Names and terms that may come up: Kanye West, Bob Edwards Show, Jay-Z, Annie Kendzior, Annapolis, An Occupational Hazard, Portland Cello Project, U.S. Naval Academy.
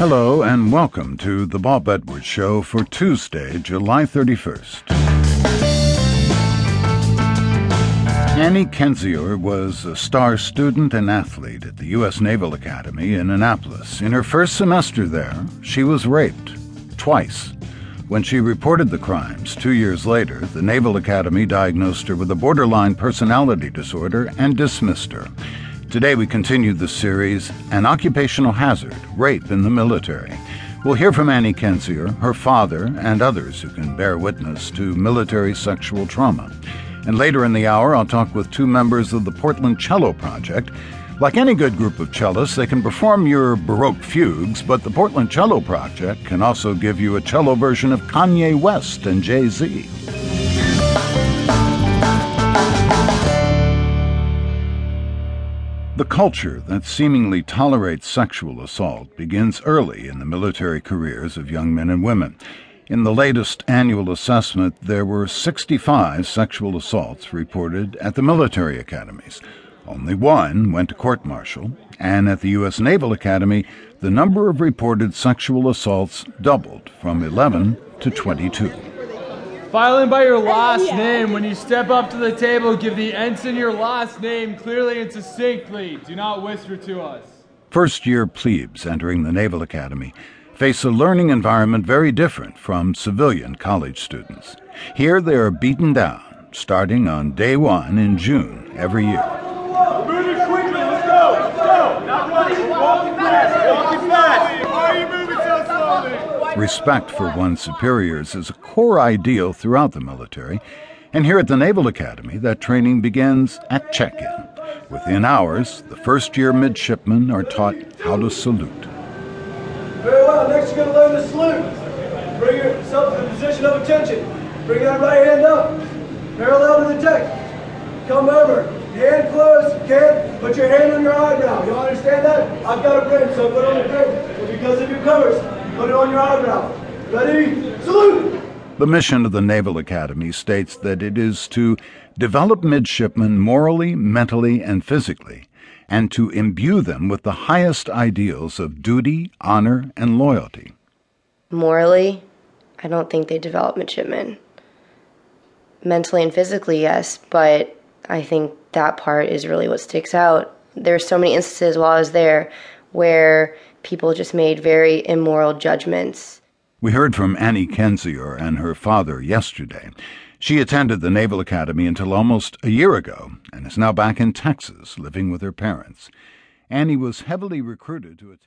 Hello and welcome to The Bob Edwards Show for Tuesday, July 31st. Annie Kendzior was a star student and athlete at the U.S. Naval Academy in Annapolis. In her first semester there, she was raped twice. When she reported the crimes 2 years later, the Naval Academy diagnosed her with a borderline personality disorder and dismissed her. Today we continue the series, An Occupational Hazard, Rape in the Military. We'll hear from Annie Kendzior, her father, and others who can bear witness to military sexual trauma. And later in the hour, I'll talk with two members of the Portland Cello Project. Like any good group of cellists, they can perform your Baroque fugues, but the Portland Cello Project can also give you a cello version of Kanye West and Jay-Z. The culture that seemingly tolerates sexual assault begins early in the military careers of young men and women. In the latest annual assessment, there were 65 sexual assaults reported at the military academies. Only one went to court-martial, and at the U.S. Naval Academy, the number of reported sexual assaults doubled from 11 to 22. Filing by your last name. When you step up to the table, give the ensign your last name clearly and succinctly. Do not whisper to us. First-year plebes entering the Naval Academy face a learning environment very different from civilian college students. Here they are beaten down, starting on day one in June every year. Move it quickly. Let's go. Let's go. Not running. Walking fast. Walking fast. Why are you moving so slowly? Respect for one's superiors is a core ideal throughout the military, and here at the Naval Academy, that training begins at check-in. Within hours, the first-year midshipmen are taught how to salute. Very well, next you're going to learn to salute. Bring yourself to the position of attention. Bring that right hand up, parallel to the deck. Come over, hand closed, can't put your hand on your eyebrow. You understand that? I've got a brim, so put on the brim because of your covers. Put it on your eyebrow. Ready? Salute! The mission of the Naval Academy states that it is to develop midshipmen morally, mentally, and physically, and to imbue them with the highest ideals of duty, honor, and loyalty. Morally, I don't think they develop midshipmen. Mentally and physically, yes, but I think that part is really what sticks out. There are so many instances while I was there where people just made very immoral judgments. We heard from Annie Kendzior and her father yesterday. She attended the Naval Academy until almost a year ago and is now back in Texas living with her parents. Annie was heavily recruited to attend.